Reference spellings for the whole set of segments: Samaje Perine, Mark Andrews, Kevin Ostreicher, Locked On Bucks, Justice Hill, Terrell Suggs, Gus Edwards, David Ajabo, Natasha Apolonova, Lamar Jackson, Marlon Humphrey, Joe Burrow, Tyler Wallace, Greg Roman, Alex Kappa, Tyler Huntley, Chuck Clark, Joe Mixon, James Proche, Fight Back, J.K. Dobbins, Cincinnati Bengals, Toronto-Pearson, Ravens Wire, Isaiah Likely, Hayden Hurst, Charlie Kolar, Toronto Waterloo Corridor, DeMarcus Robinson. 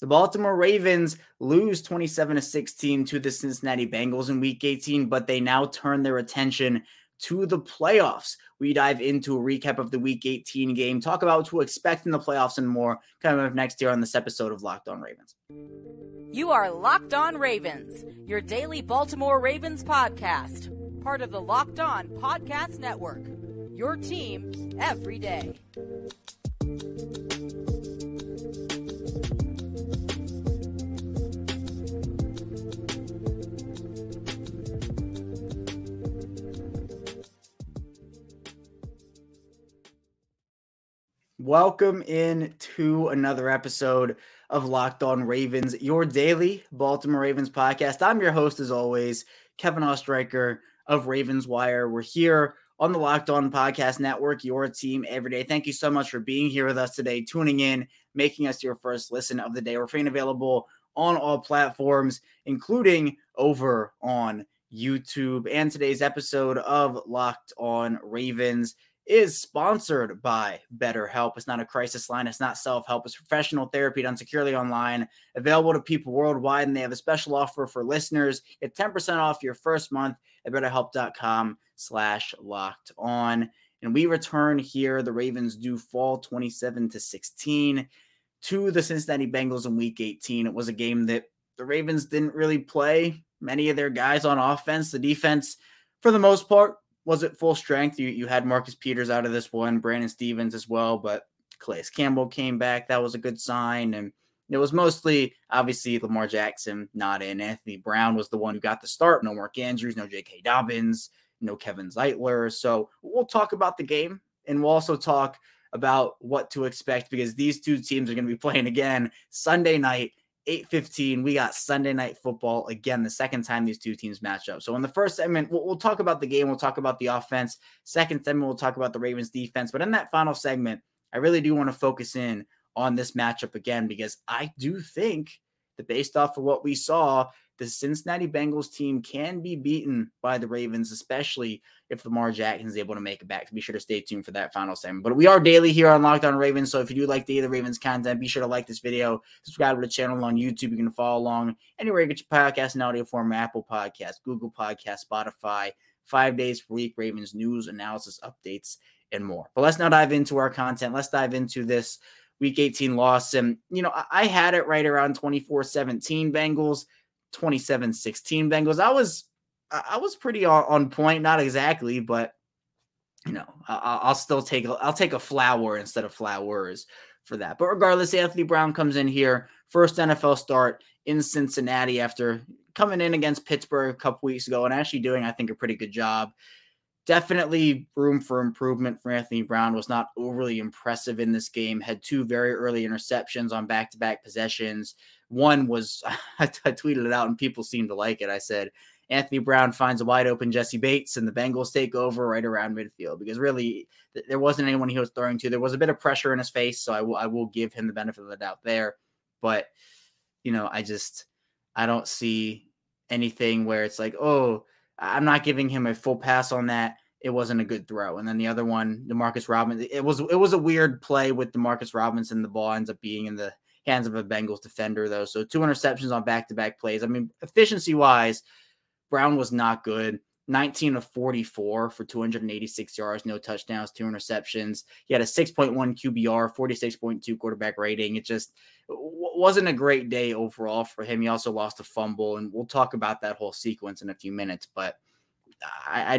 The Baltimore Ravens lose 27-16 to the Cincinnati Bengals in Week 18, but they now turn their attention to the playoffs. We dive into a recap of the Week 18 game, talk about what to expect in the playoffs and more coming up next year on this episode of Locked on Ravens. You are Locked on Ravens, your daily Baltimore Ravens podcast, part of the Locked on Podcast Network, your team every day. Welcome in to another episode of Locked on Ravens, your daily Baltimore Ravens podcast. I'm your host, as always, Kevin Ostreicher of Ravens Wire. We're here on the Locked on Podcast Network, your team every day. Thank you so much for being here with us today, tuning in, making us your first listen of the day. We're free and available on all platforms, including over on YouTube. And today's episode of Locked on Ravens is sponsored by BetterHelp. It's not a crisis line. It's not self-help. It's professional therapy done securely online, available to people worldwide, and they have a special offer for listeners. Get 10% off your first month at BetterHelp.com/lockedon. And we return here. The Ravens do fall 27-16 to the Cincinnati Bengals in Week 18. It was a game that the Ravens didn't really play many of their guys on offense. The defense, for the most part, was at full strength. You had Marcus Peters out of this one, Brandon Stevens as well, but Calais Campbell came back. That was a good sign. And it was mostly, obviously, Lamar Jackson not in. Anthony Brown was the one who got the start. No Mark Andrews, no J.K. Dobbins, no Kevin Zeitler. So we'll talk about the game, and we'll also talk about what to expect, because these two teams are going to be playing again Sunday night, 8:15. We got Sunday Night Football again, the second time these two teams match up. So in the first segment, we'll talk about the game. We'll talk about the offense. Second segment, we'll talk about the Ravens defense. But in that final segment, I really do want to focus in on this matchup again, because I do think that based off of what we saw, the Cincinnati Bengals team can be beaten by the Ravens, especially if Lamar Jackson is able to make it back. Be sure to stay tuned for that final segment. But we are daily here on Locked on Ravens, so if you do like daily Ravens content, be sure to like this video, subscribe to the channel on YouTube. You can follow along anywhere you get your podcast in audio form: Apple Podcasts, Google Podcasts, Spotify. 5 days per week, Ravens news, analysis, updates, and more. But let's now dive into our content. Let's dive into this Week 18 loss. And, you know, I had it right around 24-17 Bengals. 27-16 Bengals. I was pretty on point, not exactly, but you know, I'll take a flower instead of flowers for that. But regardless, Anthony Brown comes in here, first NFL start in Cincinnati after coming in against Pittsburgh a couple weeks ago and actually doing, I think, a pretty good job. Definitely room for improvement for Anthony Brown. Was not overly impressive in this game. Had two very early interceptions on back-to-back possessions. One was, I tweeted it out and people seemed to like it. I said, Anthony Brown finds a wide open Jesse Bates and the Bengals take over right around midfield, because really there wasn't anyone he was throwing to. There was a bit of pressure in his face, so I will give him the benefit of the doubt there. But, you know, I don't see anything where it's like, oh, I'm not giving him a full pass on that. It wasn't a good throw. And then the other one, DeMarcus Robinson, it was a weird play with DeMarcus Robinson. The ball ends up being in the hands of a Bengals defender, though. So two interceptions on back-to-back plays. I mean, efficiency-wise, Brown was not good. 19 of 44 for 286 yards, no touchdowns, two interceptions. He had a 6.1 QBR, 46.2 quarterback rating. It just wasn't a great day overall for him. He also lost a fumble, and we'll talk about that whole sequence in a few minutes. But I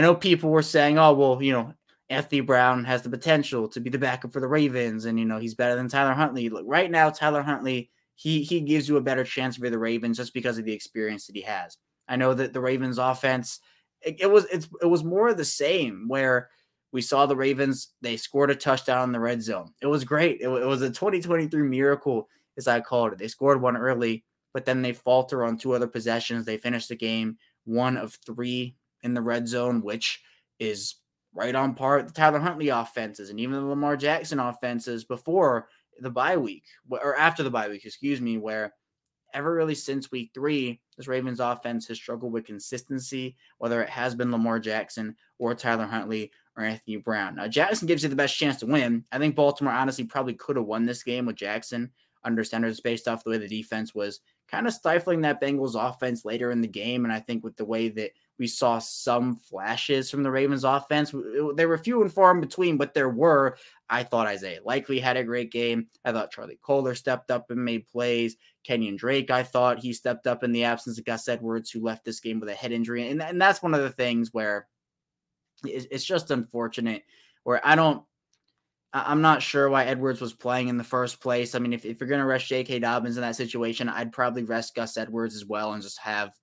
know people were saying, oh, well, you know, Anthony Brown has the potential to be the backup for the Ravens, and, you know, he's better than Tyler Huntley. Look, right now, Tyler Huntley, he gives you a better chance for the Ravens just because of the experience that he has. I know that the Ravens offense, it was more of the same, where we saw the Ravens, they scored a touchdown in the red zone. It was great. It was a 2023 miracle, as I called it. They scored one early, but then they falter on two other possessions. They finished the game 1 of 3 in the red zone, which is right on par with the Tyler Huntley offenses and even the Lamar Jackson offenses before the bye week, or after the bye week, excuse me, where ever really since Week 3, this Ravens offense has struggled with consistency, whether it has been Lamar Jackson or Tyler Huntley or Anthony Brown. Now, Jackson gives you the best chance to win. I think Baltimore honestly probably could have won this game with Jackson under center is based off the way the defense was kind of stifling that Bengals offense later in the game. And I think with the way that we saw some flashes from the Ravens offense, they were few and far in between, but there were. I thought Isaiah Likely had a great game. I thought Charlie Kolar stepped up and made plays. Kenyon Drake, I thought he stepped up in the absence of Gus Edwards, who left this game with a head injury. And that's one of the things where it's just unfortunate, where I'm not sure why Edwards was playing in the first place. I mean, if you're going to rest J.K. Dobbins in that situation, I'd probably rest Gus Edwards as well and just have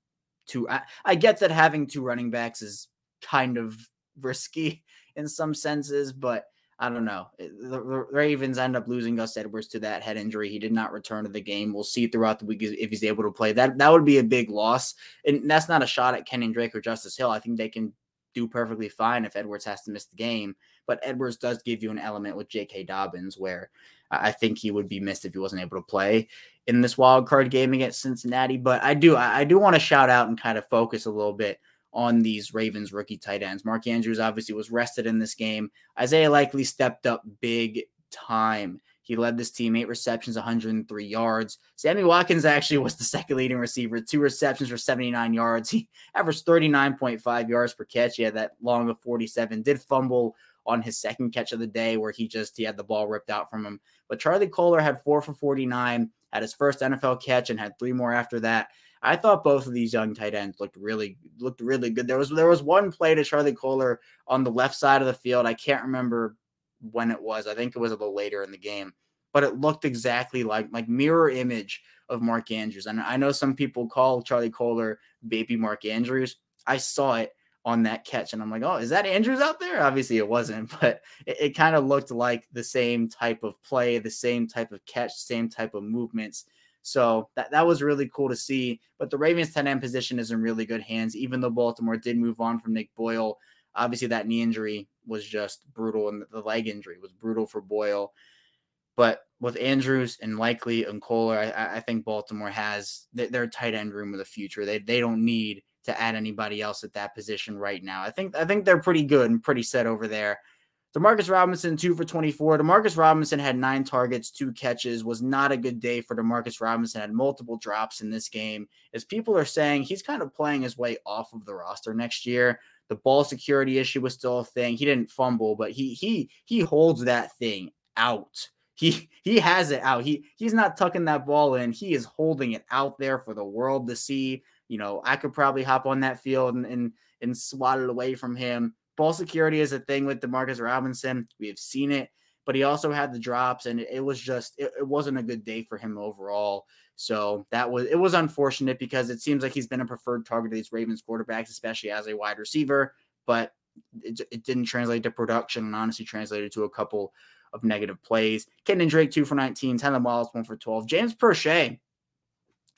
two. I get that having two running backs is kind of risky in some senses, but I don't know. The Ravens end up losing Gus Edwards to that head injury. He did not return to the game. We'll see throughout the week if he's able to play. That would be a big loss. And that's not a shot at Kenyon Drake or Justice Hill. I think they can do perfectly fine if Edwards has to miss the game, but Edwards does give you an element with J.K. Dobbins where I think he would be missed if he wasn't able to play in this wild card game against Cincinnati. But I do want to shout out and kind of focus a little bit on these Ravens rookie tight ends. Mark Andrews obviously was rested in this game. Isaiah Likely stepped up big time. He led this team 8 receptions, 103 yards. Sammy Watkins actually was the second leading receiver, 2 receptions for 79 yards. He averaged 39.5 yards per catch. He had that long of 47, did fumble on his second catch of the day where he had the ball ripped out from him. But Charlie Kolar had 4 for 49, had his first NFL catch and had 3 more after that. I thought both of these young tight ends looked really good. There was one play to Charlie Kolar on the left side of the field. I can't remember when it was. I think it was a little later in the game, but it looked exactly like mirror image of Mark Andrews. And I know some people call Charlie Kolar baby Mark Andrews. I saw it on that catch and I'm like, oh, is that Andrews out there? Obviously it wasn't, but it kind of looked like the same type of play, the same type of catch, same type of movements. So that was really cool to see, but the Ravens tight end position is in really good hands, even though Baltimore did move on from Nick Boyle. Obviously, that knee injury was just brutal, and the leg injury was brutal for Boyle. But with Andrews and Likely and Kolar, I think Baltimore has their tight end room of the future. They don't need to add anybody else at that position right now. I think they're pretty good and pretty set over there. DeMarcus Robinson, 2 for 24. DeMarcus Robinson had 9 targets, 2 catches. Was not a good day for DeMarcus Robinson. Had multiple drops in this game. As people are saying, he's kind of playing his way off of the roster next year. The ball security issue was still a thing. He didn't fumble, but he holds that thing out. He has it out. He's not tucking that ball in. He is holding it out there for the world to see. You know, I could probably hop on that field and swat it away from him. Ball security is a thing with DeMarcus Robinson. We have seen it, but he also had the drops, and it wasn't a good day for him overall. So it was unfortunate because it seems like he's been a preferred target of these Ravens quarterbacks, especially as a wide receiver, but it didn't translate to production and honestly translated to a couple of negative plays. Kenyon Drake, 2 for 19, Tyler Wallace, 1 for 12. James Proche,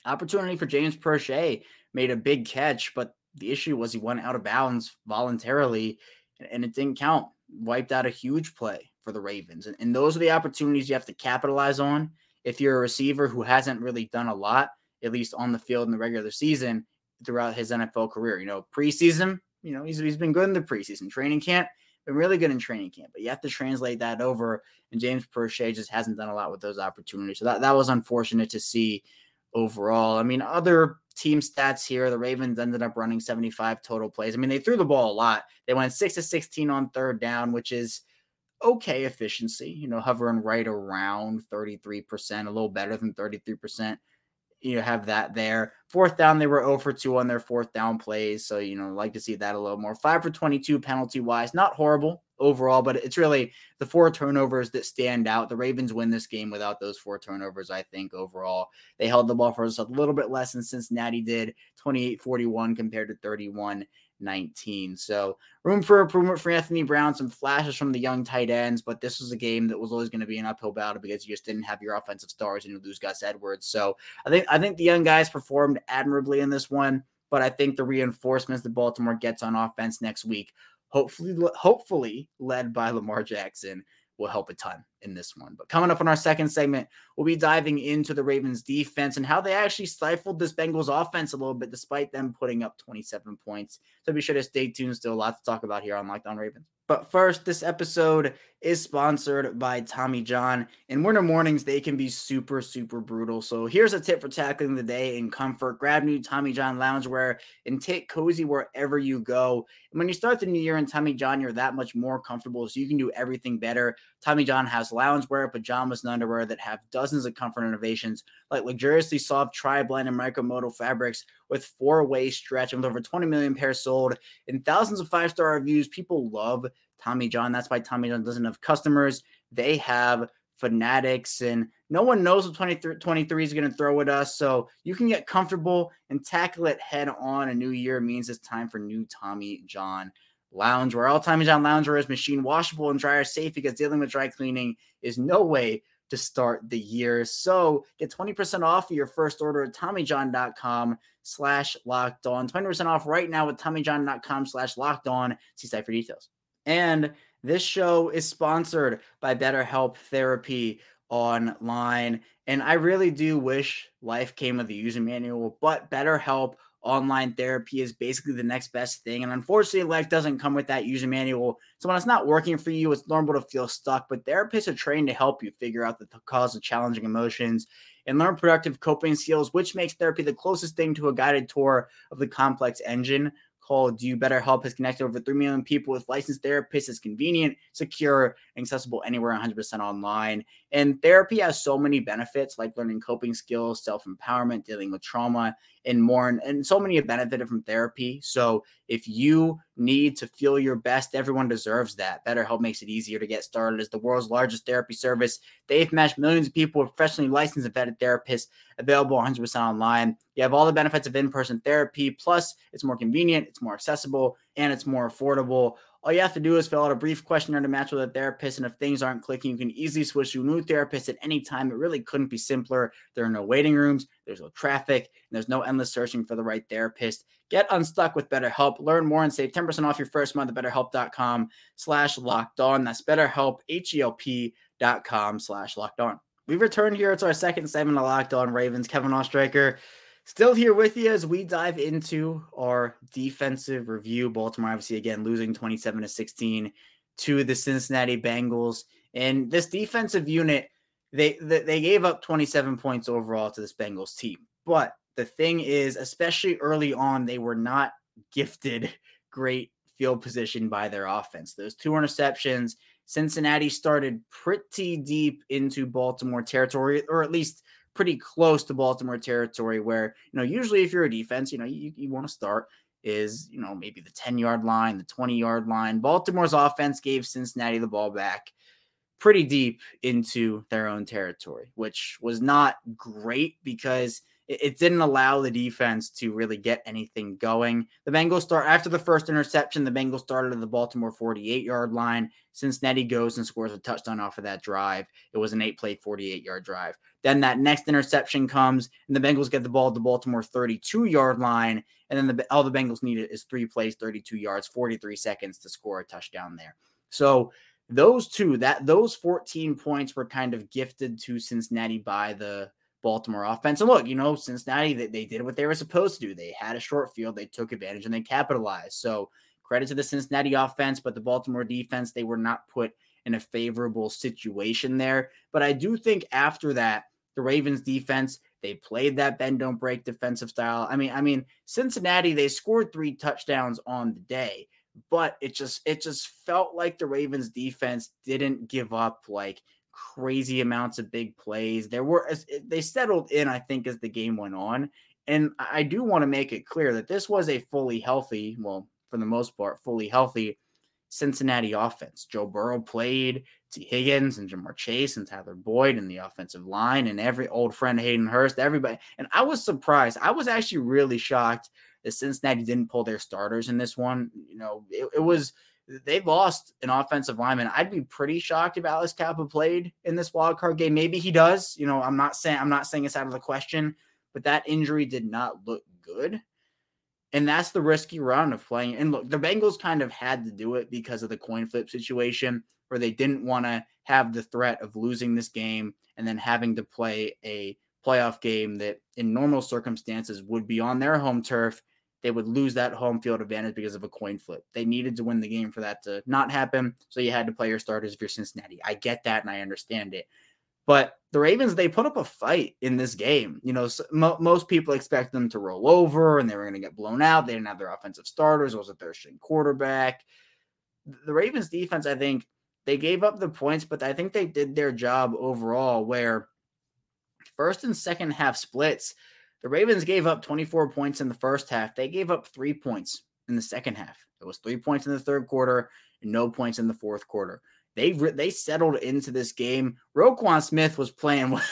opportunity for James Proche, made a big catch, but the issue was he went out of bounds voluntarily and it didn't count. Wiped out a huge play for the Ravens. And those are the opportunities you have to capitalize on. If you're a receiver who hasn't really done a lot, at least on the field in the regular season throughout his NFL career, preseason, he's been good in the preseason. Training camp, been really good in training camp, but you have to translate that over. And James Proche just hasn't done a lot with those opportunities. So that was unfortunate to see overall. I mean, other team stats here, the Ravens ended up running 75 total plays. I mean, they threw the ball a lot. They went 6 of 16 on third down, which is okay efficiency, hovering right around 33%, a little better than 33%. Have that there. Fourth down, they were 0 for 2 on their fourth down plays. So, like to see that a little more. 5 for 22 penalty wise, not horrible overall, but it's really the 4 turnovers that stand out. The Ravens win this game without those 4 turnovers, I think, overall. They held the ball for us a little bit less than Cincinnati did, 28-41 compared to 31-19. So room for improvement for Anthony Brown, some flashes from the young tight ends, but this was a game that was always going to be an uphill battle because you just didn't have your offensive stars and you lose Gus Edwards. So I think the young guys performed admirably in this one, but I think the reinforcements that Baltimore gets on offense next week, hopefully led by Lamar Jackson, will help a ton. in this one. But coming up on our second segment, we'll be diving into the Ravens defense and how they actually stifled this Bengals offense a little bit, despite them putting up 27 points. So be sure to stay tuned. Still a lot to talk about here on Locked on Ravens. But first, this episode is sponsored by Tommy John. In winter mornings, they can be super, super brutal. So here's a tip for tackling the day in comfort. Grab new Tommy John loungewear and take cozy wherever you go. And when you start the new year in Tommy John, you're that much more comfortable, so you can do everything better. Tommy John has loungewear, pajamas, and underwear that have dozens of comfort innovations like luxuriously soft tri-blend and micromodal fabrics with four-way stretch, and with over 20 million pairs sold and thousands of five-star reviews. People love Tommy John. That's why Tommy John doesn't have customers. They have fanatics, and no one knows what 2023 is going to throw at us. So you can get comfortable and tackle it head on. A new year means it's time for new Tommy John loungewear. All Tommy John loungewear is machine washable and dryer safe, because dealing with dry cleaning is no way to start the year. So get 20% off your first order at TommyJohn.com/lockedon. 20% off right now with TommyJohn.com/lockedon. See site for details. And this show is sponsored by BetterHelp Therapy Online. And I really do wish life came with a user manual, but BetterHelp Online therapy is basically the next best thing. And unfortunately, life doesn't come with that user manual. So when it's not working for you, it's normal to feel stuck. But therapists are trained to help you figure out the cause of challenging emotions and learn productive coping skills, which makes therapy the closest thing to a guided tour of the complex engine called You. BetterHelp has connected over 3 million people with licensed therapists. It's convenient, secure, and accessible anywhere, 100% online. And therapy has so many benefits, like learning coping skills, self-empowerment, dealing with trauma, and more. And so many have benefited from therapy. So if you need to feel your best, everyone deserves that. BetterHelp makes it easier to get started. As the world's largest therapy service, they've matched millions of people with professionally licensed and vetted therapists, available 100% online. You have all the benefits of in-person therapy. Plus, it's more convenient, it's more accessible, and it's more affordable. All you have to do is fill out a brief questionnaire to match with a therapist, and if things aren't clicking, you can easily switch to a new therapist at any time. It really couldn't be simpler. There are no waiting rooms, there's no traffic, and there's no endless searching for the right therapist. Get unstuck with BetterHelp. Learn more and save 10% off your first month at BetterHelp.com/lockedon. That's BetterHelp, HELP.com/lockedon. We returned here. It's our second segment of Locked On Ravens. Kevin Ostreicher still here with you as we dive into our defensive review. Baltimore, obviously, again, losing 27-16 to the Cincinnati Bengals. And this defensive unit, they gave up 27 points overall to this Bengals team. But the thing is, especially early on, they were not gifted great field position by their offense. Those two interceptions, Cincinnati started pretty deep into Baltimore territory, or at least pretty close to Baltimore territory, where, usually if you're a defense, you want to start is, maybe the 10-yard line, the 20-yard line. Baltimore's offense gave Cincinnati the ball back pretty deep into their own territory, which was not great because it didn't allow the defense to really get anything going. The Bengals start after the first interception. The Bengals started at the Baltimore 48-yard line. Cincinnati goes and scores a touchdown off of that drive. It was an 8-play, 48-yard drive. Then that next interception comes, and the Bengals get the ball at the Baltimore 32-yard line, and then all the Bengals needed is 3 plays, 32 yards, 43 seconds to score a touchdown there. So those 14 points were kind of gifted to Cincinnati by the Baltimore offense. And look, Cincinnati, they did what they were supposed to do. They had a short field, they took advantage, and they capitalized. So credit to the Cincinnati offense, but the Baltimore defense, they were not put in a favorable situation there. But I do think after that, the Ravens defense, they played that bend don't break defensive style. I mean, Cincinnati, they scored 3 touchdowns on the day, but it just felt like the Ravens defense didn't give up like crazy amounts of big plays. They settled in, I think, as the game went on. And I do want to make it clear that this was a fully healthy, well, for the most part, fully healthy Cincinnati offense. Joe Burrow played, T. Higgins and Jamar Chase and Tyler Boyd and the offensive line and every old friend Hayden Hurst, everybody. And I was surprised. I was actually really shocked that Cincinnati didn't pull their starters in this one. They lost an offensive lineman. I'd be pretty shocked if Alex Kappa played in this wildcard game. Maybe he does. I'm not saying it's out of the question, but that injury did not look good. And that's the risky run of playing. And look, the Bengals kind of had to do it because of the coin flip situation, where they didn't want to have the threat of losing this game and then having to play a playoff game that in normal circumstances would be on their home turf. They would lose that home field advantage because of a coin flip. They needed to win the game for that to not happen. So you had to play your starters if you're Cincinnati. I get that and I understand it. But the Ravens, they put up a fight in this game. You know, so most people expect them to roll over and they were going to get blown out. They didn't have their offensive starters. It was a third-string quarterback. The Ravens defense, I think, they gave up the points, but I think they did their job overall where first and second half splits, the Ravens gave up 24 points in the first half. They gave up 3 points in the second half. It was 3 points in the third quarter and no points in the fourth quarter. They settled into this game. Roquan Smith was playing with,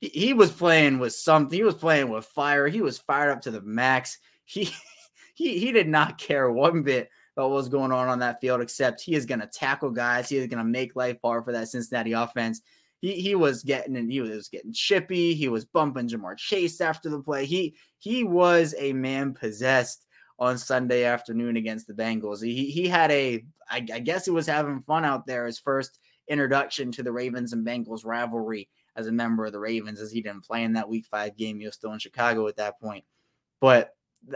he was playing with something. He was playing with fire. He was fired up to the max. He did not care one bit about what was going on that field, except he is going to tackle guys. He is going to make life hard for that Cincinnati offense. He was getting chippy. He was bumping Jamar Chase after the play. He was a man possessed on Sunday afternoon against the Bengals. I guess he was having fun out there. His first introduction to the Ravens and Bengals rivalry as a member of the Ravens, as he didn't play in that Week 5 game. He was still in Chicago at that point. But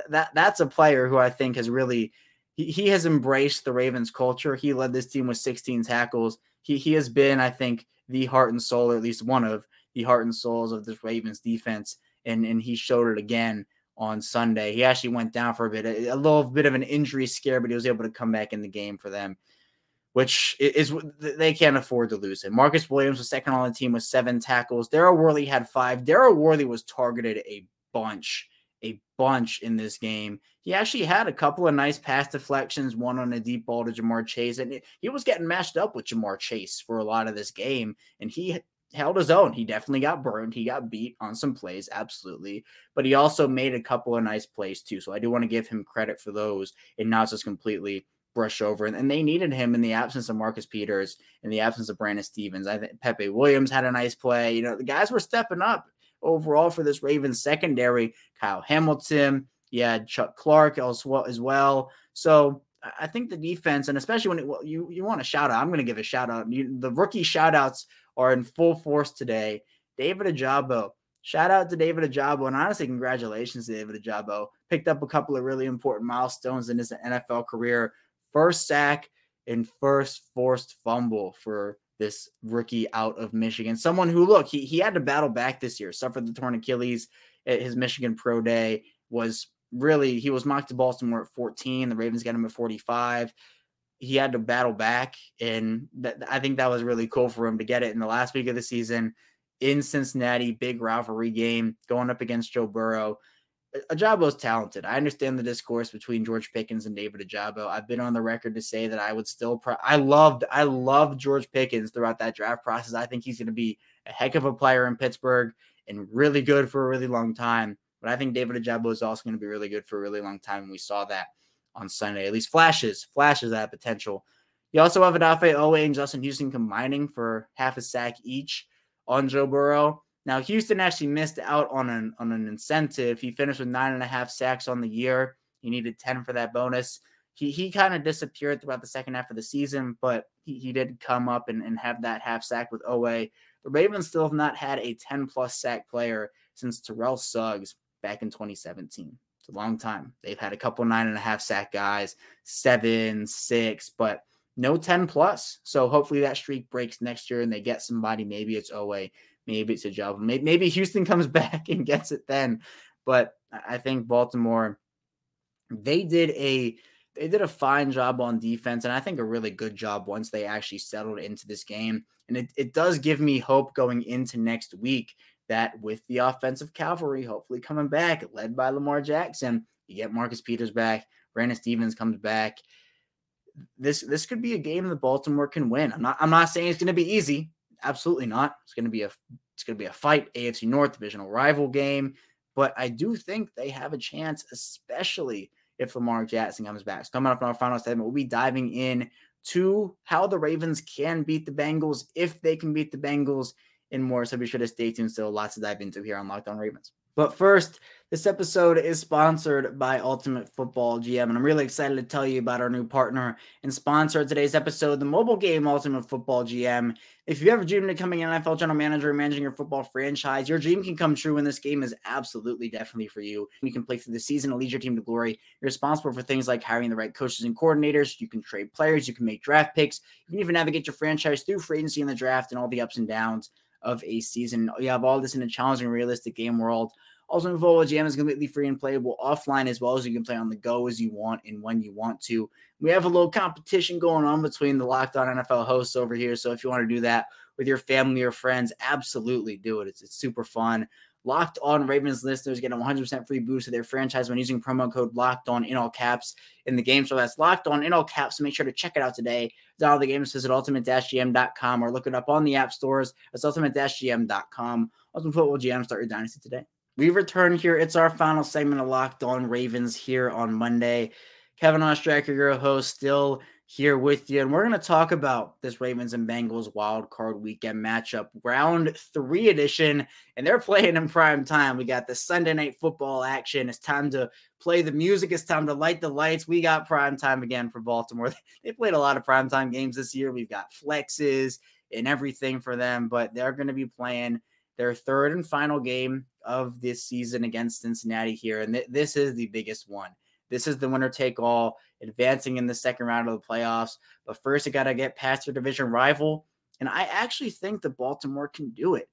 that's a player who I think has really he has embraced the Ravens culture. He led this team with 16 tackles. He has been, I think, the heart and soul, or at least one of the heart and souls of this Ravens defense. And he showed it again on Sunday. He actually went down for a little bit of an injury scare, but he was able to come back in the game for them, which is they can't afford to lose him. Marcus Williams was second on the team with 7 tackles. Darryl Worley had 5. Darryl Worley was targeted a bunch in this game. He actually had a couple of nice pass deflections, one on a deep ball to Jamar Chase, and he was getting matched up with Jamar Chase for a lot of this game, and he held his own. He definitely got burned. He got beat on some plays, absolutely, but he also made a couple of nice plays too, so I do want to give him credit for those and not just completely brush over. And they needed him in the absence of Marcus Peters, in the absence of Brandon Stevens. I think Pepe Williams had a nice play. You know, the guys were stepping up overall for this Ravens secondary. Kyle Hamilton, Chuck Clark as well. So I think the defense, and especially when you want a shout out, I'm going to give a shout out. The rookie shout outs are in full force today. David Ajabo, shout out to David Ajabo, and honestly, congratulations to David Ajabo. Picked up a couple of really important milestones in his NFL career. First sack and first forced fumble for this rookie out of Michigan, someone who, look, he had to battle back this year, suffered the torn Achilles at his Michigan pro day. He was mocked to Baltimore at 14. The Ravens got him at 45. He had to battle back. And I think that was really cool for him to get it in the last week of the season in Cincinnati, big rivalry game going up against Joe Burrow. Ajabo's talented. I understand the discourse between George Pickens and David Ajabo. I've been on the record to say that I would still I loved George Pickens throughout that draft process. I think he's going to be a heck of a player in Pittsburgh and really good for a really long time. But I think David Ajabo is also going to be really good for a really long time. And we saw that on Sunday, at least flashes that potential. You also have Adafi Owe and Justin Houston combining for half a sack each on Joe Burrow. Now, Houston actually missed out on an incentive. He finished with 9.5 sacks on the year. He needed 10 for that bonus. He kind of disappeared throughout the second half of the season, but he did come up and have that half sack with Owe. The Ravens still have not had a 10-plus sack player since Terrell Suggs back in 2017. It's a long time. They've had a couple 9.5 sack guys, 7, 6, but no 10-plus. So hopefully that streak breaks next year and they get somebody. Maybe it's Owe. Maybe it's Ajabo. Maybe Houston comes back and gets it then. But I think Baltimore, they did a fine job on defense, and I think a really good job once they actually settled into this game. And it does give me hope going into next week that with the offensive cavalry hopefully coming back, led by Lamar Jackson, you get Marcus Peters back, Brandon Stevens comes back. This could be a game that Baltimore can win. I'm not saying it's going to be easy. Absolutely not. It's going to be a fight, AFC North divisional rival game, but I do think they have a chance, especially if Lamar Jackson comes back. So coming up in our final segment, we'll be diving in to how the Ravens can beat the Bengals, if they can beat the Bengals, and more. So be sure to stay tuned. Still lots to dive into here on Locked on Ravens. But first, this episode is sponsored by Ultimate Football GM, and I'm really excited to tell you about our new partner and sponsor of today's episode, the mobile game Ultimate Football GM. If you've ever dreamed of becoming an NFL general manager or managing your football franchise, your dream can come true, and this game is absolutely definitely for you. You can play through the season and lead your team to glory. You're responsible for things like hiring the right coaches and coordinators. You can trade players. You can make draft picks. You can even navigate your franchise through free agency and the draft and all the ups and downs of a season. You have all this in a challenging, realistic game world. Ultimate Football GM is completely free and playable offline, as well as you can play on the go as you want and when you want to. We have a little competition going on between the Locked On NFL hosts over here, so if you want to do that with your family or friends, absolutely do it. It's super fun. Locked On Ravens listeners get a 100% free boost to their franchise when using promo code Locked On in all caps in the game. So that's Locked On in all caps. So make sure to check it out today. Download the game at ultimate-gm.com or look it up on the app stores. That's ultimate-gm.com. Ultimate Football GM, start your dynasty today. We return here. It's our final segment of Locked On Ravens here on Monday. Kevin Ostreicher, your host, still here with you. And we're going to talk about this Ravens and Bengals wild card weekend matchup, round three edition. And they're playing in prime time. We got the Sunday night football action. It's time to play the music. It's time to light the lights. We got prime time again for Baltimore. They played a lot of prime time games this year. We've got flexes and everything for them, but they're going to be playing their third and final game of this season against Cincinnati here. And this is the biggest one. This is the winner take all, advancing in the second round of the playoffs. But first, you got to get past your division rival. And I actually think that Baltimore can do it.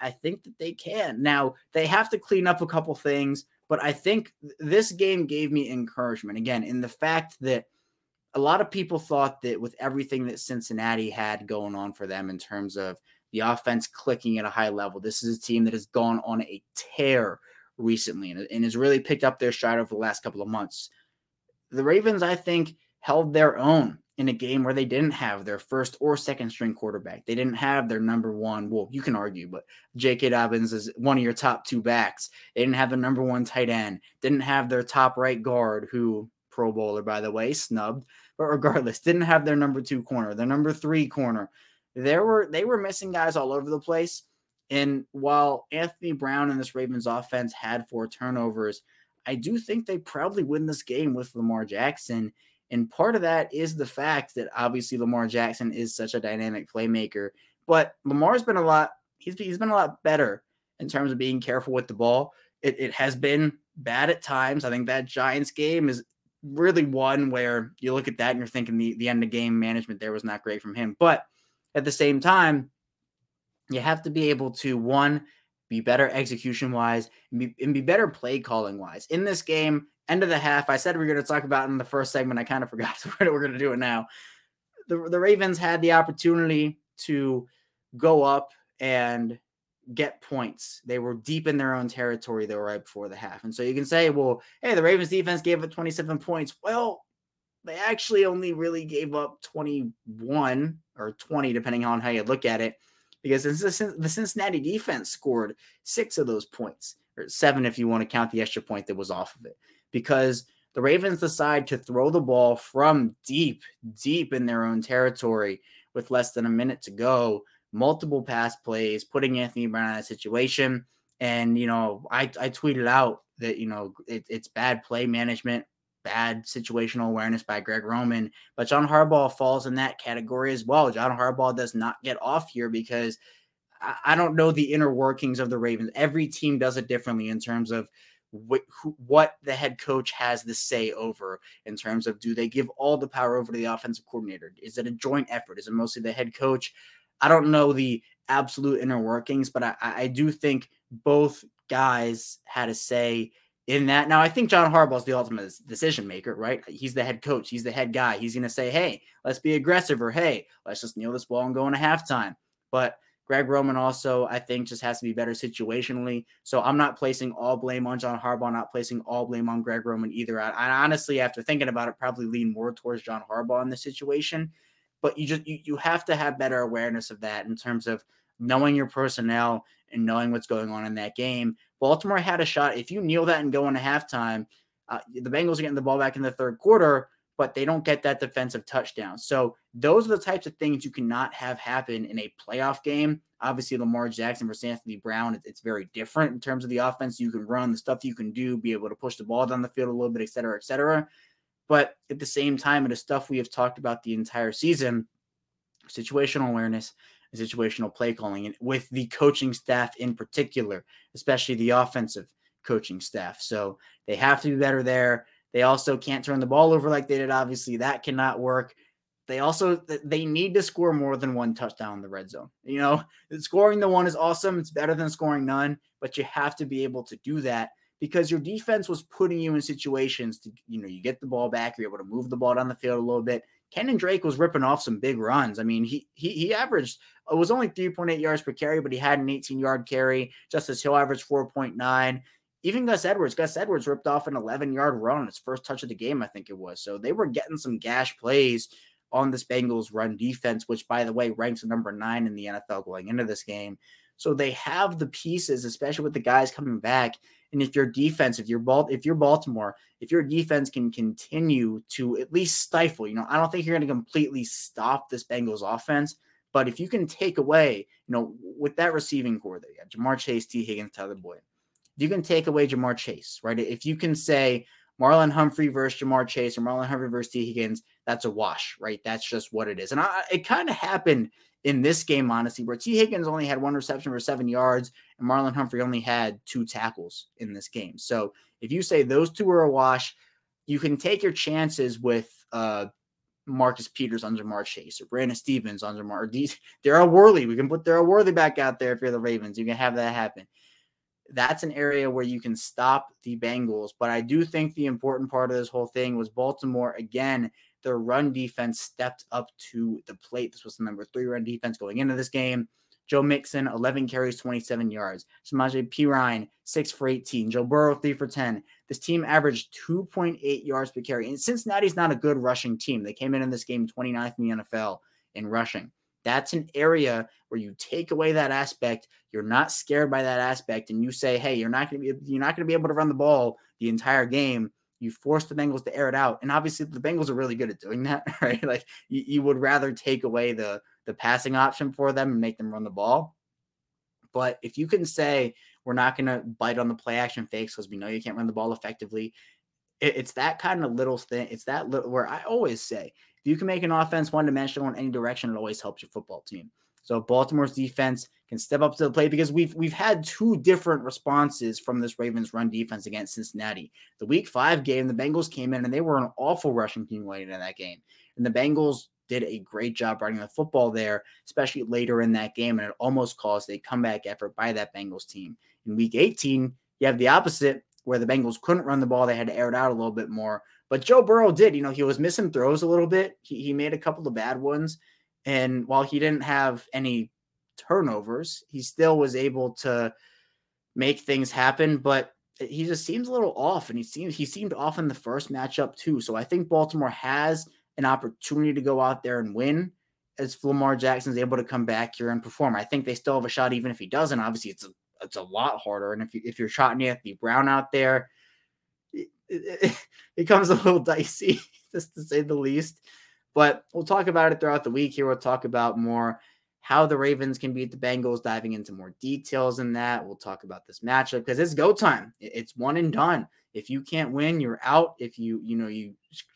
I think that they can. Now, they have to clean up a couple things, but I think this game gave me encouragement. Again, in the fact that a lot of people thought that with everything that Cincinnati had going on for them in terms of the offense clicking at a high level, this is a team that has gone on a tear recently and has really picked up their stride over the last couple of months. The Ravens, I think, held their own in a game where they didn't have their first or second string quarterback. They didn't have their number one. Well, you can argue, but J.K. Dobbins is one of your top two backs. They didn't have the number one tight end. Didn't have their top right guard, who, Pro Bowler, by the way, snubbed. But regardless, didn't have their number two corner, their number three corner. They were missing guys all over the place. And while Anthony Brown and this Ravens offense had 4 turnovers, I do think they probably win this game with Lamar Jackson. And part of that is the fact that obviously Lamar Jackson is such a dynamic playmaker, but Lamar's been a lot better in terms of being careful with the ball. It has been bad at times. I think that Giants game is really one where you look at that and you're thinking the end of game management there was not great from him. But at the same time, you have to be able to, one, be better execution-wise and be better play-calling-wise. In this game, end of the half, I said we were going to talk about in the first segment. I kind of forgot, so we're going to do it now. The Ravens had the opportunity to go up and get points. They were deep in their own territory, though, right before the half. And so you can say, well, hey, the Ravens defense gave up 27 points. Well, they actually only really gave up 21 or 20, depending on how you look at it, because the Cincinnati defense scored 6 of those points, or 7 if you want to count the extra point that was off of it, because the Ravens decide to throw the ball from deep in their own territory with less than a minute to go, multiple pass plays, putting Anthony Brown in that situation. And, I tweeted out that, it's bad play management, bad situational awareness by Greg Roman, but John Harbaugh falls in that category as well. John Harbaugh does not get off here because I don't know the inner workings of the Ravens. Every team does it differently in terms of what the head coach has the say over, in terms of, do they give all the power over to the offensive coordinator? Is it a joint effort? Is it mostly the head coach? I don't know the absolute inner workings, but I do think both guys had a say in that. Now, I think John Harbaugh is the ultimate decision maker, right? He's the head coach. He's the head guy. He's going to say, hey, let's be aggressive, or hey, let's just kneel this ball and go into halftime. But Greg Roman also, I think, just has to be better situationally. So I'm not placing all blame on John Harbaugh, not placing all blame on Greg Roman either. I honestly, after thinking about it, probably lean more towards John Harbaugh in this situation. But you have to have better awareness of that in terms of knowing your personnel and knowing what's going on in that game. Baltimore had a shot. If you kneel that and go into halftime, the Bengals are getting the ball back in the third quarter. but they don't get that defensive touchdown. So those are the types of things you cannot have happen in a playoff game. Obviously, Lamar Jackson versus Anthony Brown, it's very different in terms of the offense you can run, the stuff you can do, be able to push the ball down the field a little bit, et cetera, et cetera. But at the same time, it is stuff we have talked about the entire season, situational awareness, and situational play calling, and with the coaching staff in particular, especially the offensive coaching staff. So they have to be better there. They also can't turn the ball over like they did. Obviously, that cannot work. They need to score more than one touchdown in the red zone. You know, scoring the one is awesome. It's better than scoring none, but you have to be able to do that because your defense was putting you in situations to, you know, you get the ball back, you're able to move the ball down the field a little bit. Kenyon Drake was ripping off some big runs. I mean, he averaged, it was only 3.8 yards per carry, but he had an 18-yard carry. Justice Hill averaged 4.9. Even Gus Edwards ripped off an 11-yard run on his first touch of the game, I think it was. So they were getting some gash plays on this Bengals run defense, which, by the way, ranks number 9 in the NFL going into this game. So they have the pieces, especially with the guys coming back. And if your defense, if you're Baltimore, if your defense can continue to at least stifle, you know, I don't think you're going to completely stop this Bengals offense. But if you can take away, you know, with that receiving core that you got, Jamar Chase, T. Higgins, Tyler Boyd. You can take away Jamar Chase, right? If you can say Marlon Humphrey versus Jamar Chase or Marlon Humphrey versus T. Higgins, that's a wash, right? That's just what it is. And it kind of happened in this game, honestly, where T. Higgins only had one reception for 7 yards and Marlon Humphrey only had 2 tackles in this game. So if you say those two are a wash, you can take your chances with Marcus Peters on Jamar Chase or Brandon Stevens on Jamar. Darryl Worley, we can put Darryl Worley back out there if you're the Ravens. You can have that happen. That's an area where you can stop the Bengals. But I do think the important part of this whole thing was Baltimore, again, their run defense stepped up to the plate. This was the number 3 run defense going into this game. Joe Mixon, 11 carries, 27 yards. Samaje Perine, 6 for 18. Joe Burrow, 3 for 10. This team averaged 2.8 yards per carry. And Cincinnati's not a good rushing team. They came in this game 29th in the NFL in rushing. That's an area where you take away that aspect. You're not scared by that aspect, and you say, "Hey, you're not going to be able to run the ball the entire game." You force the Bengals to air it out, and obviously the Bengals are really good at doing that, right? Like you would rather take away the passing option for them and make them run the ball. But if you can say we're not going to bite on the play action fakes because we know you can't run the ball effectively, it's that kind of little thing. It's that little where I always say. If you can make an offense one-dimensional in any direction, it always helps your football team. So Baltimore's defense can step up to the plate because we've had 2 different responses from this Ravens run defense against Cincinnati. The Week 5 game, the Bengals came in and they were an awful rushing team late in that game. And the Bengals did a great job running the football there, especially later in that game. And it almost caused a comeback effort by that Bengals team. In Week 18, you have the opposite where the Bengals couldn't run the ball. They had to air it out a little bit more. But Joe Burrow did, you know, he was missing throws a little bit. He made a couple of bad ones. And while he didn't have any turnovers, he still was able to make things happen. But he just seems a little off, and he seemed off in the first matchup too. So I think Baltimore has an opportunity to go out there and win as Lamar Jackson is able to come back here and perform. I think they still have a shot even if he doesn't. Obviously, it's a lot harder. And if you're trotting Anthony Brown out there, it becomes a little dicey, just to say the least. But we'll talk about it throughout the week here. We'll talk about more how the Ravens can beat the Bengals, diving into more details in that. We'll talk about this matchup because it's go time. It's one and done. If you can't win, you're out. If you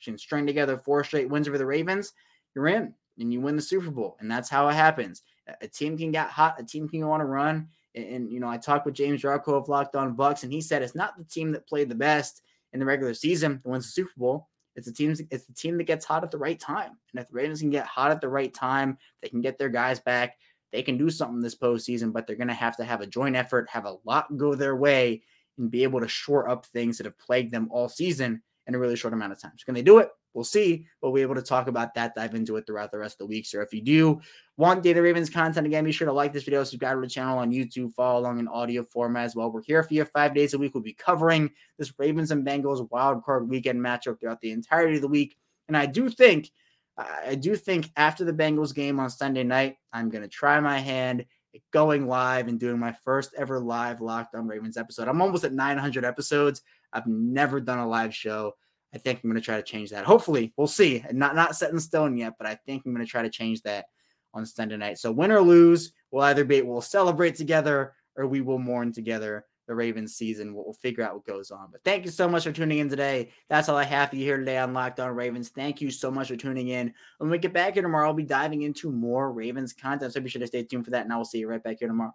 can string together 4 straight wins over the Ravens, you're in and you win the Super Bowl. And that's how it happens. A team can get hot. A team can go on a run. And you know, I talked with James Jarko of Locked on Bucks, and he said it's not the team that played the best in the regular season that wins the Super Bowl. It's the team that gets hot at the right time. And if the Ravens can get hot at the right time, they can get their guys back. They can do something this postseason, but they're going to have a joint effort, have a lot go their way, and be able to shore up things that have plagued them all season in a really short amount of time. So can they do it? We'll see. We'll be able to talk about that, dive into it throughout the rest of the week. So if you do want Daily Ravens content, again, be sure to like this video, subscribe to the channel on YouTube, follow along in audio format as well. We're here for you 5 days a week. We'll be covering this Ravens and Bengals wildcard weekend matchup throughout the entirety of the week. And I do think after the Bengals game on Sunday night, I'm going to try my hand at going live and doing my first ever live Locked on Ravens episode. I'm almost at 900 episodes. I've never done a live show. I think I'm going to try to change that. Hopefully, we'll see. Not set in stone yet, but I think I'm going to try to change that on Sunday night. So win or lose, we'll celebrate together or we will mourn together the Ravens season. We'll figure out what goes on. But thank you so much for tuning in today. That's all I have for you here today on Locked On Ravens. Thank you so much for tuning in. When we get back here tomorrow, I'll be diving into more Ravens content. So be sure to stay tuned for that, and I will see you right back here tomorrow.